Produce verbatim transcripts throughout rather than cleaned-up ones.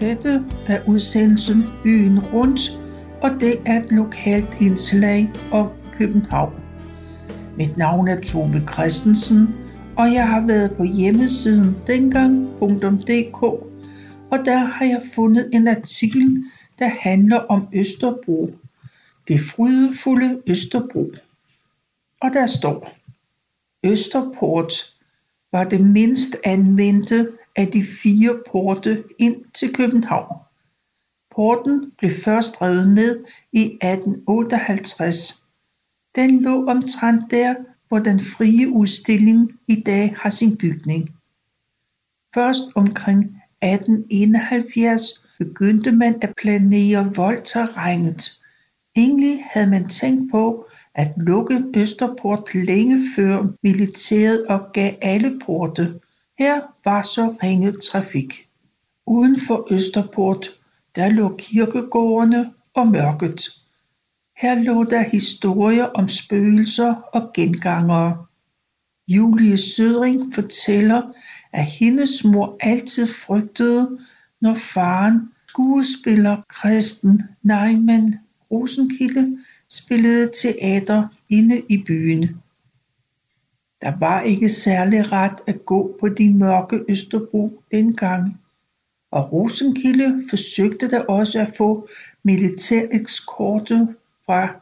Dette er udsendelsen Byen Rundt, og det er et lokalt indslag om København. Mit navn er Tome Christensen, og jeg har været på hjemmesiden dengang punktum d k, og der har jeg fundet en artikel, der handler om Østerbro. Det frydefulde Østerbro. Og der står, Østerport var det mindst anvendte af de fire porte ind til København. Porten blev først revet ned i atten otteoghalvtreds. Den lå omtrent der, hvor den frie udstilling i dag har sin bygning. Først omkring atten enoghalvfjerds begyndte man at planere voldterrænet. Egentlig havde man tænkt på at lukke Østerport længe før militæret opgav alle porte. Her var så ringet trafik. Uden for Østerport, der lå kirkegårdene og mørket. Her lå der historier om spøgelser og gengangere. Julie Sødring fortæller, at hendes mor altid frygtede, når faren, skuespiller Christen Neiman Rosenkilde, spillede teater inde i byen. Der var ikke særlig ret at gå på de mørke Østerbro dengang, og Rosenkilde forsøgte der også at få militærekskorte fra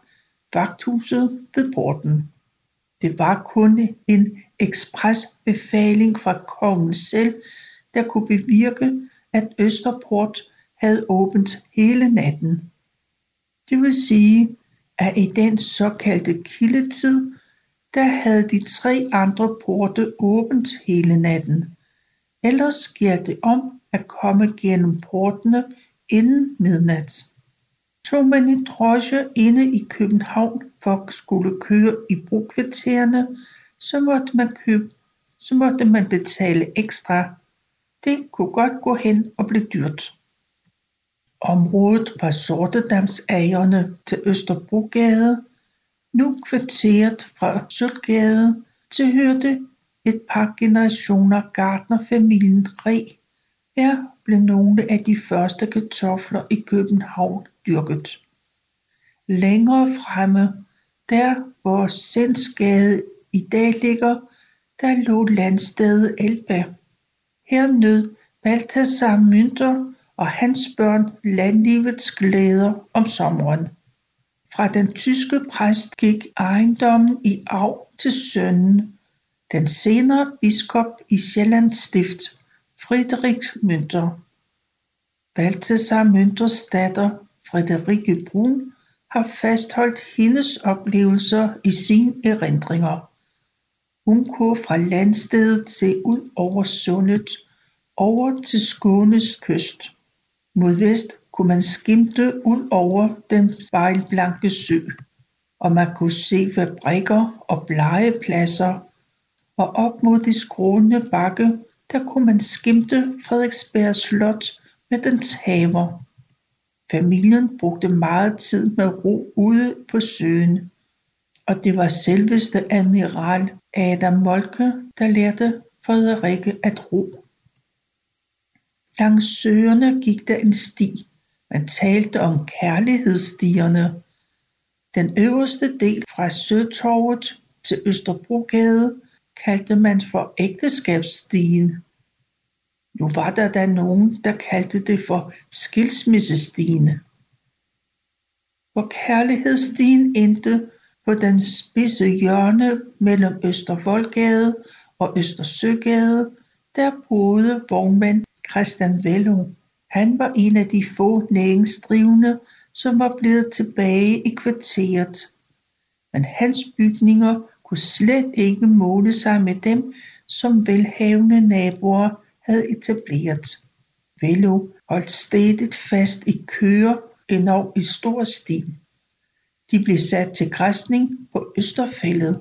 vagthuset ved porten. Det var kun en ekspresbefaling fra kongen selv, der kunne bevirke, at Østerport havde åbent hele natten. Det vil sige, at i den såkaldte kildetid, der havde de tre andre porte åbent hele natten. Ellers gælder det om at komme gennem portene inden midnat. Tog man i drosje inde i København for at skulle køre i brokvartererne, så måtte man købe, så måtte man betale ekstra. Det kunne godt gå hen og blive dyrt. Området var sortedamsagerne til Østerbrogade. Nu kvarteret fra Sølvgade tilhørte et par generationer gartnerfamilien Reg. Her blev nogle af de første kartofler i København dyrket. Længere fremme, der hvor Sendsgade i dag ligger, der lå landstedet Elba. Her nød Baltasar Münter og hans børn landlivets glæder om sommeren. Fra den tyske præst gik ejendommen i arv til sønnen, den senere biskop i Sjællands stift, Frederik Münter. Balthasar Münters datter, Frederikke Brun, har fastholdt hendes oplevelser i sine erindringer. Hun kunne fra landstedet se ud over sundet, over til Skånes kyst. Mod vest kunne man skimte ud over den spejlblanke sø, og man kunne se fabrikker og blegepladser, og op mod de skrånende bakke, der kunne man skimte Frederiksberg Slot med dens haver. Familien brugte meget tid med ro ude på søen, og det var selveste admiral Adam Molke, der lærte Frederikke at ro. Langs søerne gik der en sti. Man talte om kærlighedsstierne. Den øverste del fra Søtorvet til Østerbrogade kaldte man for ægteskabsstien. Nu var der da nogen, der kaldte det for skilsmissestien. Hvor kærlighedsstien endte på den spidse hjørne mellem Østervoldgade og Østersøgade, der boede vognmand Christian Vellung. Han var en af de få næringsdrivende, som var blevet tilbage i kvarteret. Men hans bygninger kunne slet ikke måle sig med dem, som velhavende naboer havde etableret. Vellung holdt stedigt fast i køer, endog i stor stil. De blev sat til græsning på Østerfællet.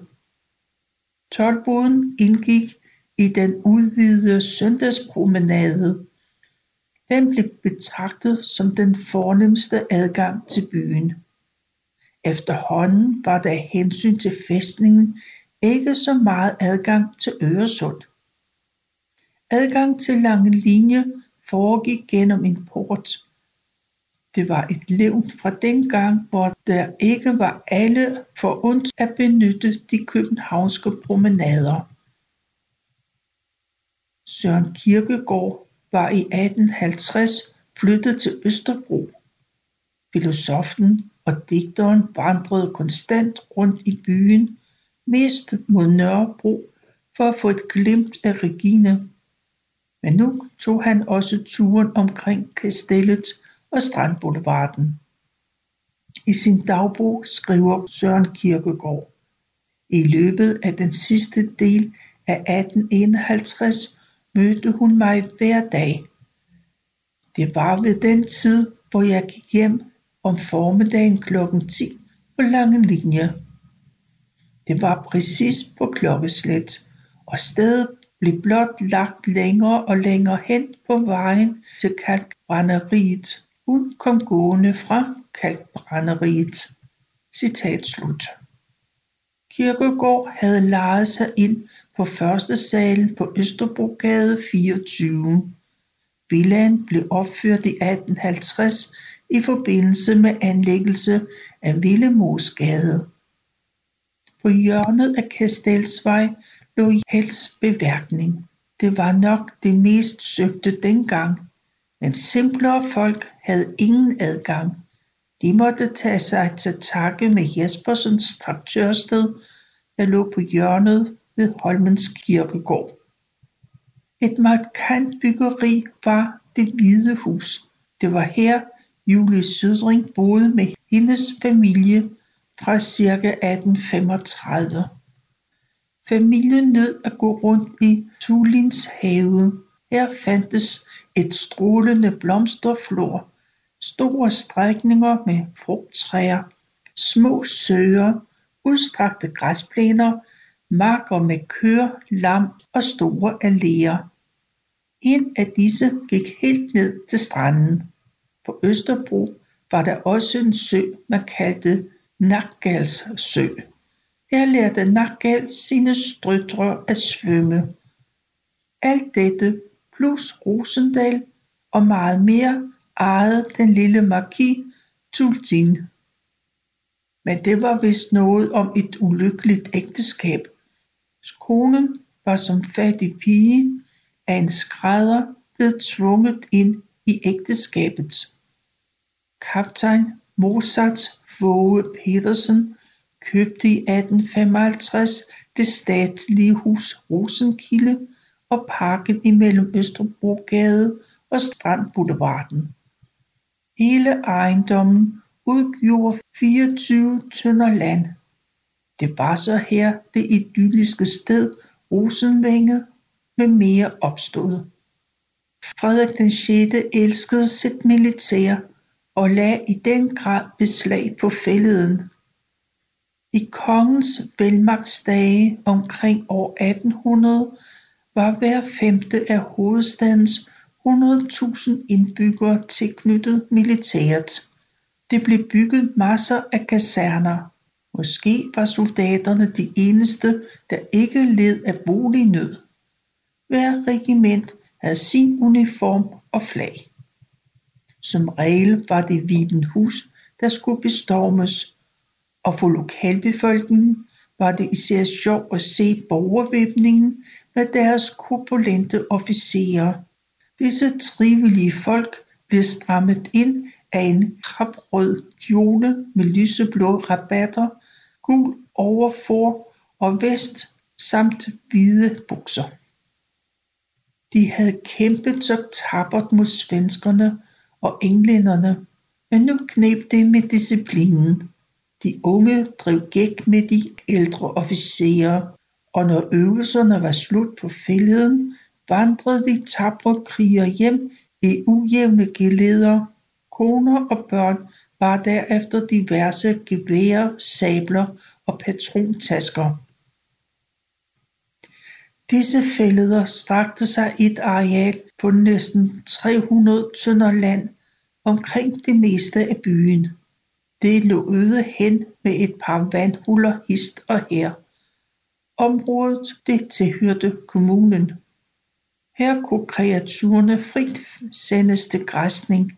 Toldboden indgik i den udvidede søndagspromenade. Den blev betragtet som den fornemste adgang til byen. Efterhånden var der af hensyn til fæstningen ikke så meget adgang til Øresund. Adgang til Lange Linje foregik gennem import. Det var et levn fra dengang, hvor der ikke var alle forundt at benytte de københavnske promenader. Søren Kierkegaard var i atten halvtreds flyttet til Østerbro. Filosofen og digteren vandrede konstant rundt i byen, mest mod Nørrebro, for at få et glimt af Regine. Men nu tog han også turen omkring kastellet og Strandboulevarden. I sin dagbog skriver Søren Kierkegaard: I løbet af den sidste del af atten enoghalvtreds mødte hun mig hver dag. Det var ved den tid, hvor jeg gik hjem om formiddagen klokken ti på lange linje. Det var præcis på klokkeslæt, og stedet blev blot lagt længere og længere hen på vejen til kalkbrænderiet. Hun kom gående fra kalkbrænderiet. Citat slut. Kierkegaard havde lejet sig ind på første salen på Østerbrogade fireogtyve. Villaen blev opført i atten halvtreds i forbindelse med anlæggelse af Villemosgade. På hjørnet af Kastelsvej lå Hels beværkning. Det var nok det mest søgte dengang, men simplere folk havde ingen adgang. De måtte tage sig til takke med Jespersens traktørsted, der lå på hjørnet ved Holmens Kirkegård. Et markant byggeri var Det Hvide Hus. Det var her, Julie Sødring boede med hendes familie fra ca. atten femogtredive. Familien nød at gå rundt i Tulins have. Her fandtes et strålende blomsterflor, store strækninger med frugttræer, små søer, udstrakte græsplæner, marker med køer, lam og store alléer. En af disse gik helt ned til stranden. På Østerbro var der også en sø, man kaldte Nakgals sø. Her lærte Nakgal sine strøtre at svømme. Alt dette plus Rosendal og meget mere ejede den lille markis Tultin. Men det var vist noget om et ulykkeligt ægteskab. Konen var som fattig pige af en skrædder blevet tvunget ind i ægteskabet. Kaptajn Mozart Våge Petersen købte i atten femoghalvtreds det statslige hus Rosenkilde og parken imellem Østerbrogade og Strandboulevarden. Hele ejendommen udgjorde fireogtyve tønder land. Det var så her det idylliske sted Rosenvænget med mere opstod. Frederik den sjette elskede sit militær og lagde i den grad beslag på fælleden. I kongens velmagtsdage omkring år atten hundrede var hver femte af hovedstadens hundrede tusind indbyggere tilknyttet militæret. Det blev bygget masser af kaserner. Måske var soldaterne de eneste, der ikke led af bolignød. Hver regiment havde sin uniform og flag. Som regel var det Vibenhus, der skulle bestormes, og for lokalbefolkningen var det især sjovt at se borgervæbningen med deres korpulente officerer. Disse trivelige folk blev strammet ind af en krabrød kjole med lyseblå rabatter, gul overfor og vest samt hvide bukser. De havde kæmpet så tappert mod svenskerne og englænderne, men nu kneb det med disciplinen. De unge drev gæk med de ældre officerer, og når øvelserne var slut på fælleden, vandrede de tabre kriger hjem i ujævne geleder. Koner og børn var derefter diverse geværer, sabler og patrontasker. Disse fælleder strakte sig et areal på næsten tre hundrede tønder land omkring det meste af byen. Det lå øde hen med et par vandhuller hist og her. Området det tilhørte kommunen. Her kunne kreaturerne frit sendes til græsning,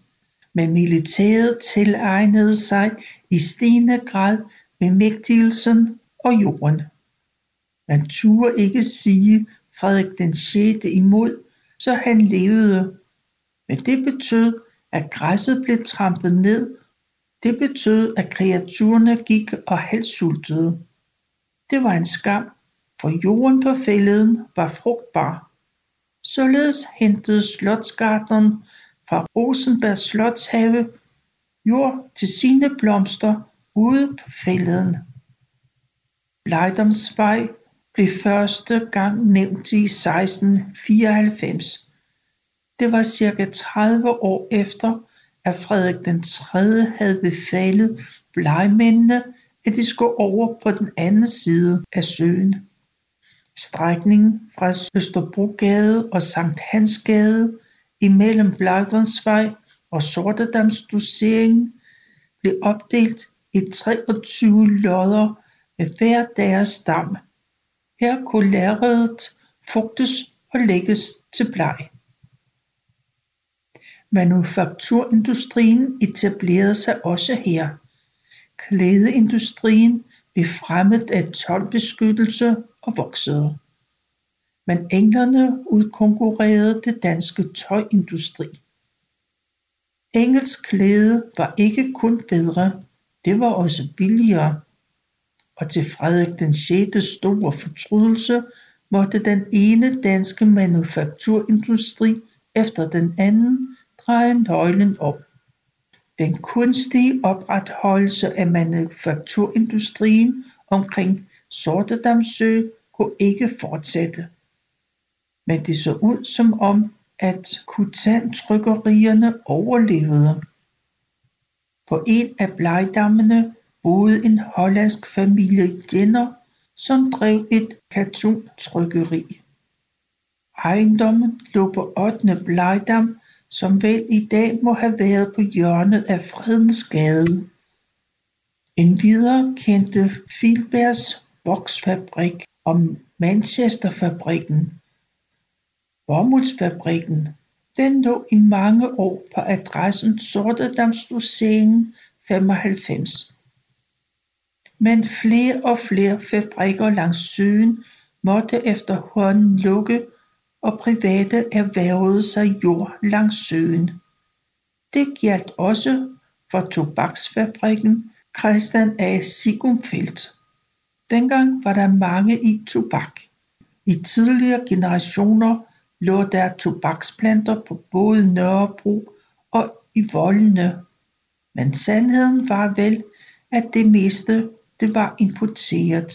men militæret tilegnede sig i stigende grad bemægtigelsen og jorden. Man turde ikke sige Frederik den sjette imod, så han levede. Men det betød, at græsset blev trampet ned. Det betød, at kreaturerne gik og halssultede. Det var en skam, for jorden på fælleden var frugtbar. Således hentede slotsgartneren fra Rosenbergs slotshave jord til sine blomster ude på fælleden. Blegdomsvej blev første gang nævnt i seksten fireoghalvfems. Det var cirka tredive år efter, at Frederik den tredje havde befalet blegmændene, at de skulle over på den anden side af søen. Strækningen fra Østerbrogade og Sankt Hansgade imellem Blegdomsvej og Sortedamsdoseringen blev opdelt i treogtyve lodder med hver deres stam. Her kunne lærredet fugtes og lægges til bleg. Manufakturindustrien etablerede sig også her. Klædeindustrien blev fremmet af toldbeskyttelse og voksede. Men englerne udkonkurrerede det danske tøjindustri. Engelsk klæde var ikke kun bedre, det var også billigere. Og til Frederik den sjette store fortrydelse måtte den ene danske manufakturindustri efter den anden dreje nøglen om. Den kunstige opretholdelse af manufakturindustrien omkring Sortedamsø kunne ikke fortsætte. Men det så ud som om, at Kutan-trykkerierne overlevede. På en af blegdammene boede en hollandsk familie Jenner, som drev et kartontrykkeri. Ejendommen lå på ottende Blegdam, som vel i dag må have været på hjørnet af Fredensgade. Endvidere kendte Filbergs voksfabrik og Manchesterfabrikken. Bomuldsfabrikken, den lå i mange år på adressen Sortedamsdoseringen femoghalvfems. Men flere og flere fabrikker langs søen måtte efterhånden lukke, og private erhvervede sig jord langs søen. Det gjaldt også for tobaksfabrikken Christian A. Sigumfeldt. Dengang var der mange i tobak. I tidligere generationer lå der tobaksplanter på både Nørrebro og i voldene. Men sandheden var vel, at det meste det var importeret.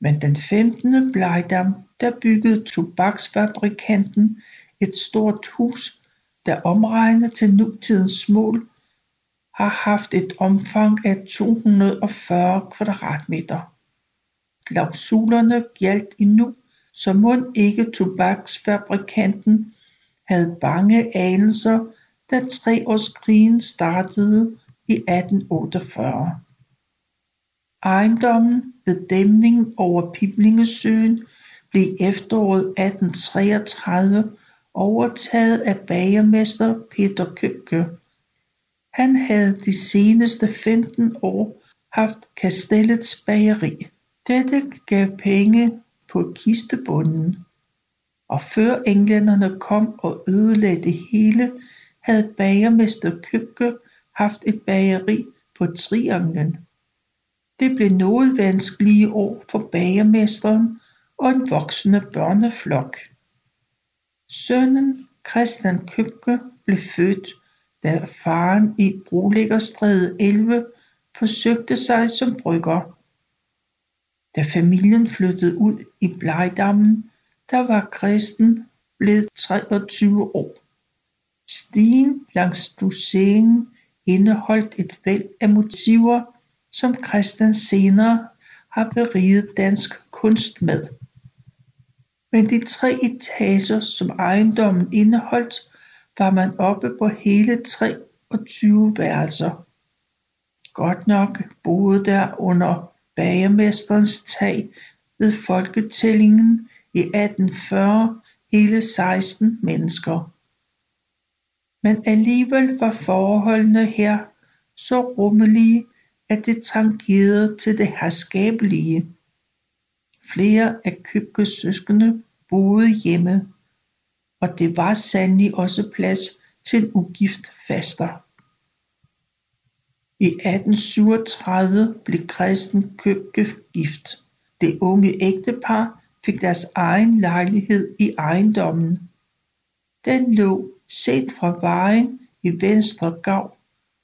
Men den femtende Blegdam, der byggede tobaksfabrikanten et stort hus, der omregnet til nutidens mål har haft et omfang af to hundrede og fyrre kvadratmeter. Klausulerne gjaldt endnu, så mon ikke tobaksfabrikanten havde bange anelser, da treårskrigen startede i atten otteogfyrre. Ejendommen ved dæmningen over Piblingesøen blev i efteråret atten treogtredive overtaget af bagermester Peter Købke. Han havde de seneste femten år haft Kastellets bageri. Dette gav penge på kistebunden. Og før englænderne kom og ødelagde det hele, havde bagermester Købke haft et bageri på Trianglen. Det blev noget vanskelige år for bagermesteren og en voksende børneflok. Sønnen Christian Købke blev født, da faren i Brolæggerstræde elleve forsøgte sig som brygger. Da familien flyttede ud i Blegdammen, der var Christen blevet treogtyve år. Stien langs Doseringen indeholdt et væld af motiver, som Christian senere har beriget dansk kunst med. Men de tre etager, som ejendommen indeholdt, var man oppe på hele treogtyve værelser. Godt nok boede der under bagermesterens tag ved folketællingen i atten fyrre hele seksten mennesker. Men alligevel var forholdene her så rummelige, at det tangerede til det herskabelige. Flere af Købkes søskende boede hjemme, og det var sandelig også plads til en ugift faster. I atten syvogtredive blev Christian Købke gift. Det unge ægtepar fik deres egen lejlighed i ejendommen. Den lå set fra vejen i venstre gav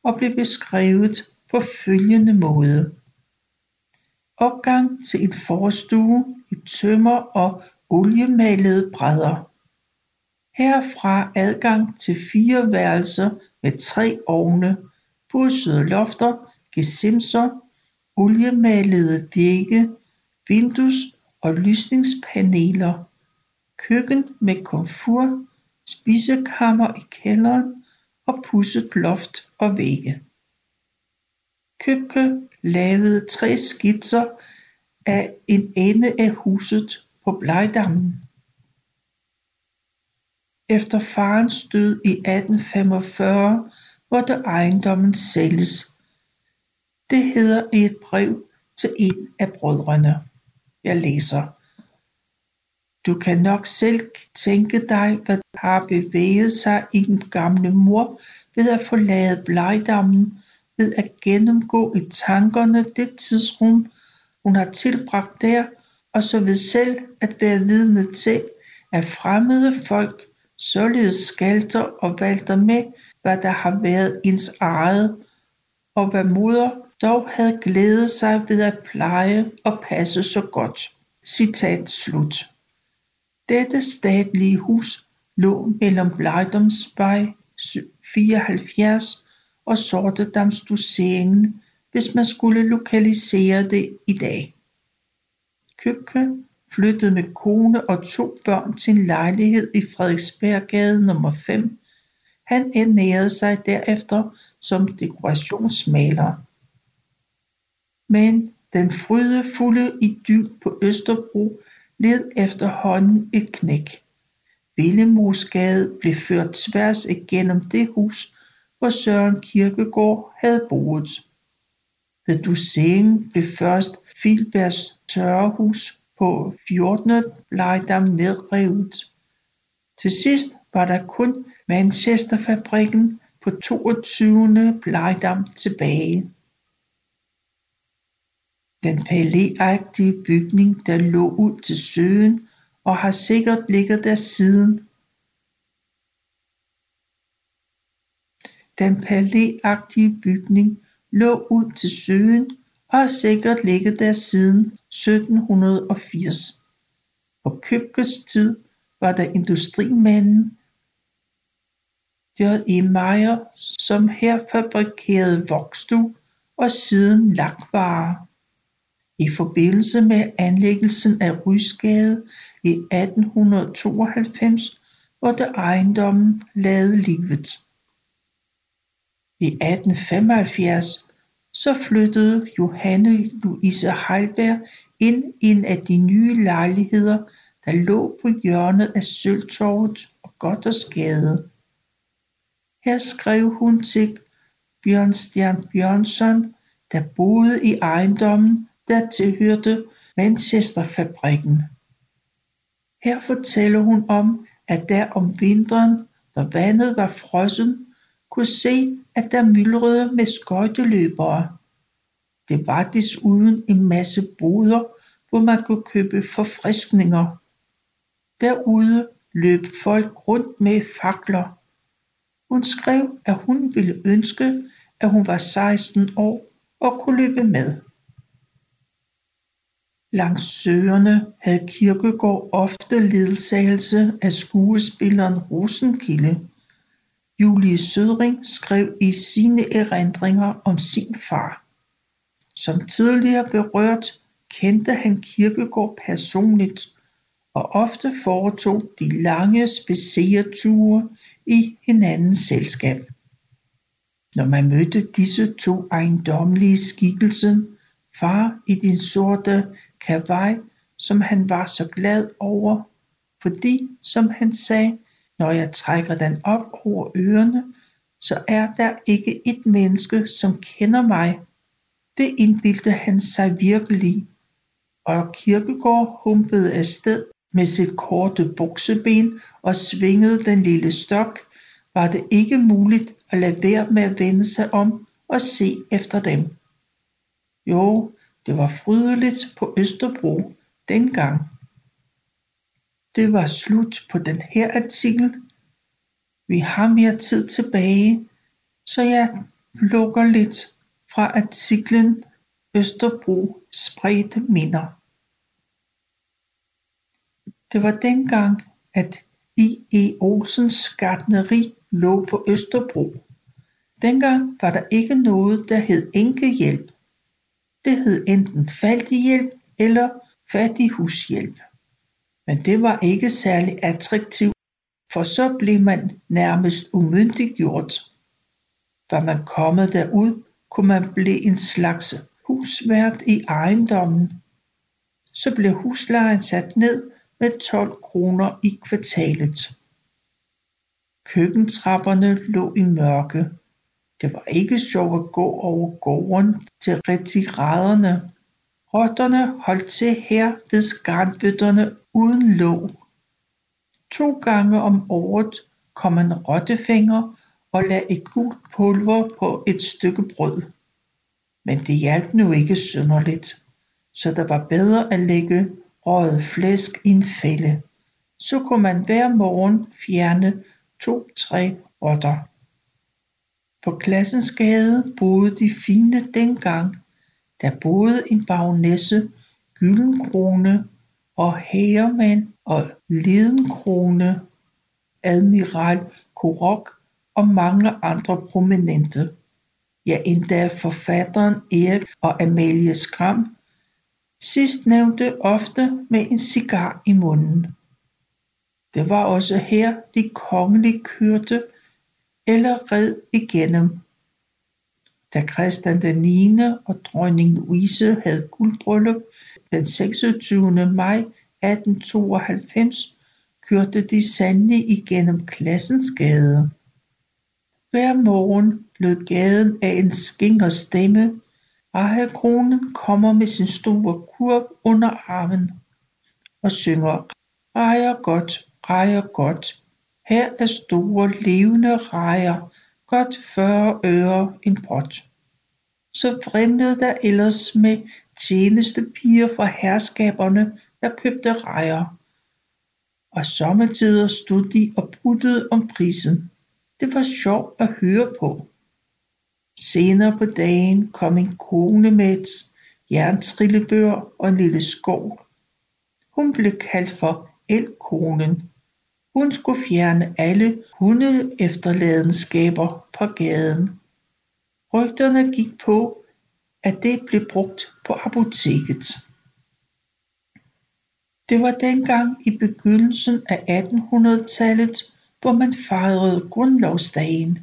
og blev beskrevet på følgende måde. Opgang til en forstue i tømmer og oliemalede brædder. Herfra adgang til fire værelser med tre ovne, pudsede lofter, gesimser, oliemalede vægge, vindues- og lysningspaneler, køkken med komfur, spisekammer i kælderen og pudset loft og vægge. Købke lavede tre skitser af en ende af huset på Blegdammen. Efter farens død i atten femogfyrre måtte ejendommen sælges. Det hedder i et brev til en af brødrene. Jeg læser. Du kan nok selv tænke dig, hvad der har bevæget sig i den gamle mor ved at forlade Blegdammen, ved at gennemgå i tankerne det tidsrum, hun har tilbragt der, og så ved selv at være vidne til, at fremmede folk således skalter og valter med, hvad der har været ens eget, og hvad moder dog havde glædet sig ved at pleje og passe så godt. Citat slut. Dette statlige hus lå mellem Blegdamsvej fireoghalvfjerds og Sortedamsdosseringen, hvis man skulle lokalisere det i dag. Købke flyttede med kone og to børn til en lejlighed i Frederiksberggade nummer fem. Han ernærede sig derefter som dekorationsmaler. Men den frydefulde idyl på Østerbro led efterhånden et knæk. Villemosgade blev ført tværs igennem det hus, hvor Søren Kierkegaard havde boet. Ved Dosseringen blev først Filbergs tørrehus på fjortende Blegdam nedrevet. Til sidst var der kun Manchesterfabrikken på toogtyvende Blegdam tilbage. Den palæagtige bygning, der lå ud til søen og har sikkert ligget der siden. Den palæagtige bygning lå ud til søen og har sikkert ligget der siden sytten firs. På Købkes tid var der industrimanden D. E. Meyer, som her fabrikerede voksdug og siden lakvarer. I forbindelse med anlæggelsen af Rysgade i atten tooghalvfems, hvor der ejendommen lavede livet. I atten femoghalvfjerds så flyttede Johanne Louise Heiberg ind i en af de nye lejligheder, der lå på hjørnet af Søltorvet og Goddersgade. Her skrev hun til Bjørnstjern Bjørnson, der boede i ejendommen, der tilhørte Manchesterfabrikken. Her fortæller hun om, at der om vinteren, når vandet var frossen, kunne se, at der myldrede med skøjteløbere. Det var desuden en masse boder, hvor man kunne købe forfriskninger. Derude løb folk rundt med fakler. Hun skrev, at hun ville ønske, at hun var seksten år og kunne løbe med. Langs søerne havde Kierkegaard ofte ledsagelse af skuespilleren Rosenkilde. Julie Sødring skrev i sine erindringer om sin far. Som tidligere berørt, kendte han Kierkegaard personligt, og ofte foretog de lange spadsereture i hinandens selskab. Når man mødte disse to ejendommelige skikkelser, far i den sorte kavaj, som han var så glad over, fordi, som han sagde, når jeg trækker den op over ørerne, så er der ikke et menneske, som kender mig. Det indbildte han sig virkelig, og Kierkegaard humpede afsted med sit korte bukseben og svingede den lille stok, var det ikke muligt at lade være med at vende sig om og se efter dem. Jo, det var frydeligt på Østerbro dengang. Det var slut på den her artikel. Vi har mere tid tilbage, så jeg lukker lidt fra artiklen Østerbro spredte minder. Det var dengang, at I E Olsens Gartneri lå på Østerbro. Dengang var der ikke noget, der hed enkehjælp. Det hed enten fattighjælp eller fattighushjælp. Men det var ikke særlig attraktivt, for så blev man nærmest umyndiggjort. Var man kommet derud, kunne man blive en slags husvært i ejendommen. Så blev huslejen sat ned med tolv kroner i kvartalet. Køkkentrapperne lå i mørke. Det var ikke sjovt at gå over gården til retiraderne. Rotterne holdt til her ved skarnbøtterne uden låg. To gange om året kom en rottefinger og lagde et gult pulver på et stykke brød. Men det hjalp nu ikke synderligt, så der var bedre at lægge røget flæsk i en fælde. Så kunne man hver morgen fjerne to-tre rotter. På Klassens Gade boede de fine dengang. Der boede en baronesse, Gyldenkrone og Hægermand og Lidenkrone, admiral Korok og mange andre prominente. Ja, endda forfatteren Erik og Amalie Skram, sidst nævnte ofte med en cigar i munden. Det var også her, de kongelige kørte eller red igennem. Da Christian den niende og dronning Louise havde guldbryllup den seksogtyvende maj atten tooghalvfems, kørte de sandelig igennem Klassens Gade. Hver morgen lød gaden af en skinger stemme. Rahekronen kommer med sin store kurv under armen og synger rejer godt, rejer godt. Her er store levende rejer, godt fyrre øre en pot. Så fremlede der ellers med tjenestepiger fra herskaberne, der købte rejer. Og sommetider stod de og bruttede om prisen. Det var sjovt at høre på. Senere på dagen kom en kone med et jerntrillebør og en lille skov. Hun blev kaldt for elkonen. Hun skulle fjerne alle hundeefterladenskaber på gaden. Rygterne gik på, at det blev brugt på apoteket. Det var dengang i begyndelsen af attenhundredetallet, hvor man fejrede grundlovsdagen.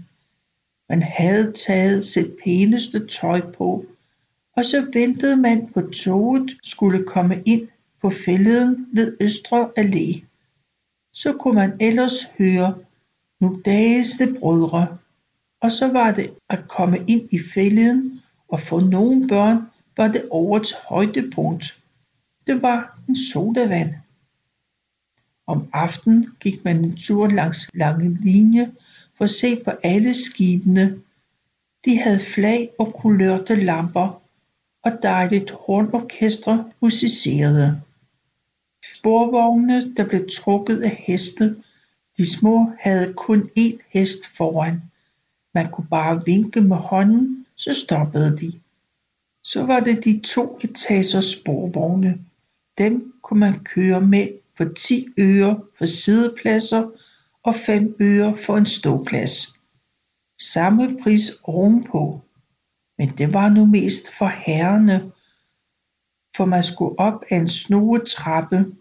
Man havde taget sit pæneste tøj på, og så ventede man på toget skulle komme ind på fælleden ved Østre Allé. Så kunne man ellers høre, nu dages det brødre, og så var det at komme ind i fælleden, og for nogle børn var det årets højdepunkt. Det var en sodavand. Om aftenen gik man en tur langs lange linje, for at se på alle skibene. De havde flag og kulørte lamper, og dejligt hornorkestre musicerede. Sporvognene, der blev trukket af heste, de små havde kun én hest foran. Man kunne bare vinke med hånden, så stoppede de. Så var det de to etagers sporvogne. Dem kunne man køre med for ti øre for sidepladser, og fem øre for en ståplads. Samme pris ovenpå, men det var nu mest for herrene, for man skulle op ad en snoetrappe.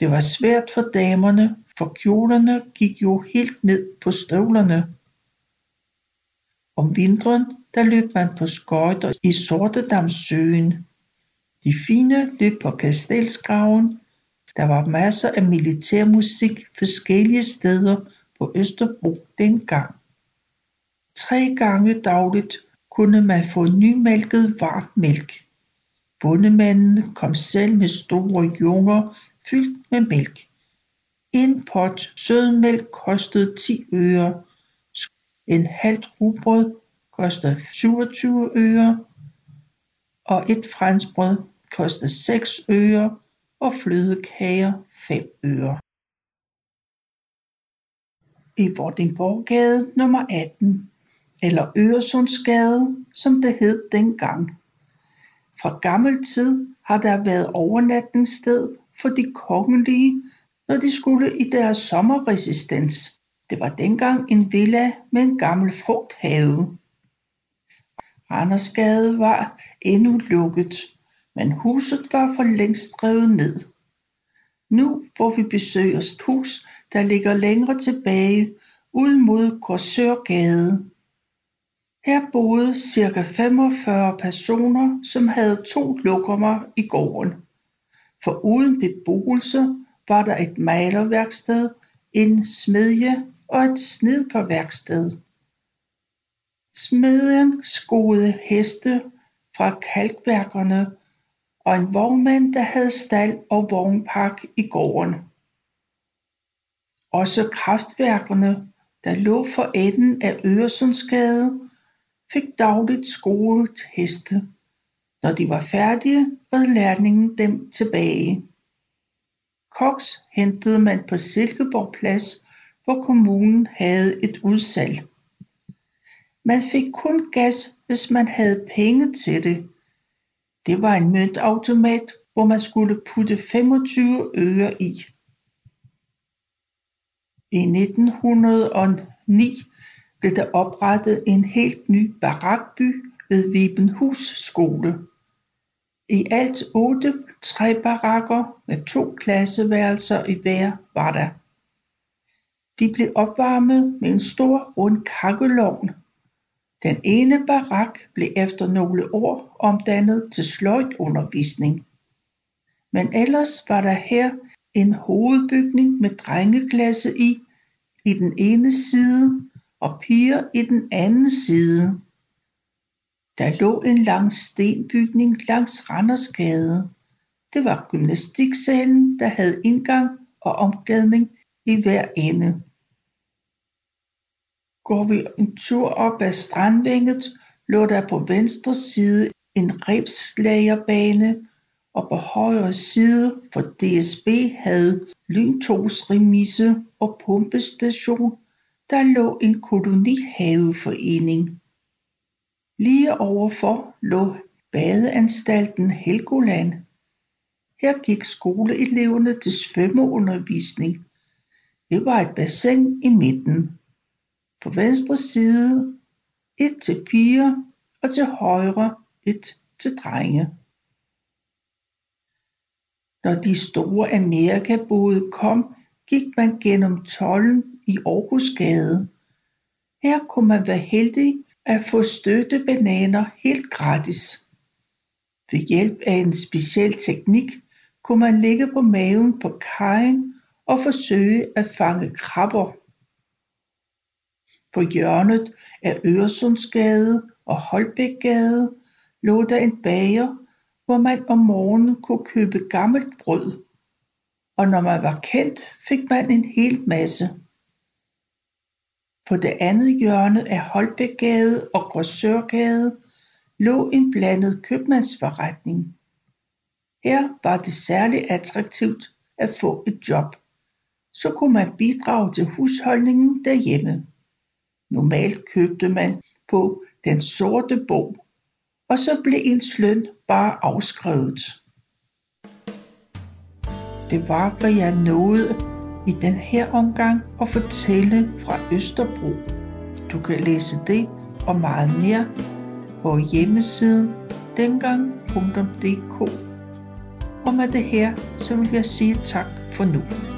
Det var svært for damerne, for kjolerne gik jo helt ned på støvlerne. Om vinteren, der løb man på skøjter i Sortedamsøen. De fine løb på Kastelsgraven, Der var masser af militærmusik forskellige steder på Østerbro dengang. Tre gange dagligt kunne man få nymælket varm mælk. Bondemanden kom selv med store junger fyldt med mælk. En pot sødmælk kostede ti øre. En halvt rugbrød kostede syvogtyve øre. Og et franskbrød kostede seks øre. Og flødekager fem øre. I Vordingborggade nummer atten, eller Øresundsgade, som det hed dengang. Fra gammel tid har der været overnatningssted for de kongelige, når de skulle i deres sommerresistens. Det var dengang en villa med en gammel frugthave. Randersgade var endnu lukket, men huset var for længst revet ned. Nu får vi besøg af et hus, der ligger længere tilbage, ud mod Korsørgade. Her boede ca. femogfyrre personer, som havde to lokummer i gården. For uden beboelse var der et malerværksted, en smedje og et snedkerværksted. Smedjen skoede heste fra kalkværkerne og en vognmand, der havde stald og vognpark i gården. Også kraftværkerne, der lå for enden af Øresundsgade, fik dagligt skolet heste. Når de var færdige, red lærlingen dem tilbage. Koks hentede man på Silkeborg Plads, hvor kommunen havde et udsalg. Man fik kun gas, hvis man havde penge til det. Det var en møntautomat, hvor man skulle putte femogtyve øre i. I nitten hundrede og ni blev der oprettet en helt ny barakby ved Vibenhus skole. I alt otte træbarakker med to klasseværelser i hver var der. De blev opvarmet med en stor rund kakkelovn. Den ene barak blev efter nogle år omdannet til sløjdundervisning. Men ellers var der her en hovedbygning med drengeklasse i, i den ene side og piger i den anden side. Der lå en lang stenbygning langs Randersgade. Det var gymnastiksalen, der havde indgang og omklædning i hver ende. Går vi en tur op ad Strandvænget, lå der på venstre side en rebslagerbane, og på højre side for D S B havde lyntogsremise og pumpestation, der lå en kolonihaveforening. Lige overfor lå badeanstalten Helgoland. Her gik skoleeleverne til svømmeundervisning. Det var et bassin i midten. På venstre side et til piger og til højre et til drenge. Når de store amerikabåde kom, gik man gennem tolden i Aarhusgade. Her kunne man være heldig at få støtte bananer helt gratis. Ved hjælp af en speciel teknik kunne man ligge på maven på kajen og forsøge at fange krabber. På hjørnet af Øresundsgade og Holbækgade lå der en bager, hvor man om morgenen kunne købe gammelt brød. Og når man var kendt, fik man en hel masse. På det andet hjørne af Holbækgade og Korsørgade lå en blandet købmandsforretning. Her var det særligt attraktivt at få et job. Så kunne man bidrage til husholdningen derhjemme. Normalt købte man på den sorte bog, og så blev ens løn bare afskrevet. Det var, hvad jeg nåede i den her omgang at fortælle fra Østerbro. Du kan læse det og meget mere på hjemmesiden dengang punktum d k. Og med det her, så vil jeg sige tak for nu.